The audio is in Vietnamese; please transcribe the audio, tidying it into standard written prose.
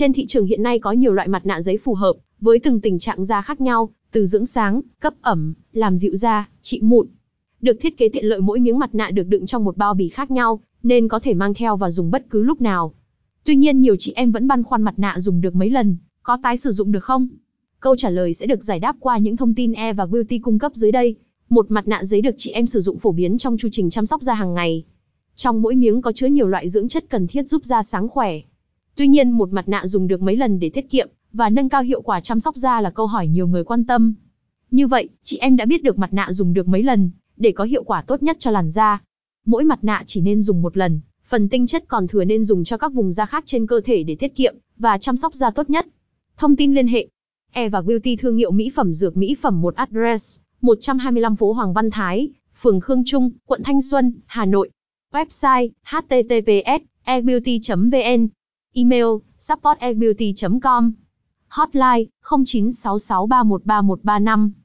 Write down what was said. Trên thị trường hiện nay có nhiều loại mặt nạ giấy phù hợp với từng tình trạng da khác nhau, từ dưỡng sáng, cấp ẩm, làm dịu da, trị mụn. Được thiết kế tiện lợi, mỗi miếng mặt nạ được đựng trong một bao bì khác nhau, nên có thể mang theo và dùng bất cứ lúc nào. Tuy nhiên, nhiều chị em vẫn băn khoăn mặt nạ dùng được mấy lần, có tái sử dụng được không? Câu trả lời sẽ được giải đáp qua những thông tin E&G Beauty cung cấp dưới đây. Một mặt nạ giấy được chị em sử dụng phổ biến trong chu trình chăm sóc da hàng ngày. Trong mỗi miếng có chứa nhiều loại dưỡng chất cần thiết giúp da sáng khỏe. Tuy nhiên, một mặt nạ dùng được mấy lần để tiết kiệm và nâng cao hiệu quả chăm sóc da là câu hỏi nhiều người quan tâm. Như vậy, chị em đã biết được mặt nạ dùng được mấy lần để có hiệu quả tốt nhất cho làn da. Mỗi mặt nạ chỉ nên dùng một lần, phần tinh chất còn thừa nên dùng cho các vùng da khác trên cơ thể để tiết kiệm và chăm sóc da tốt nhất. Thông tin liên hệ: E&G Beauty, thương hiệu mỹ phẩm dược mỹ phẩm. Một address: 125 phố Hoàng Văn Thái, phường Khương Trung, quận Thanh Xuân, Hà Nội. Website: https://ebeauty.vn. Email: support@ebeauty.com. Hotline: 0966313135.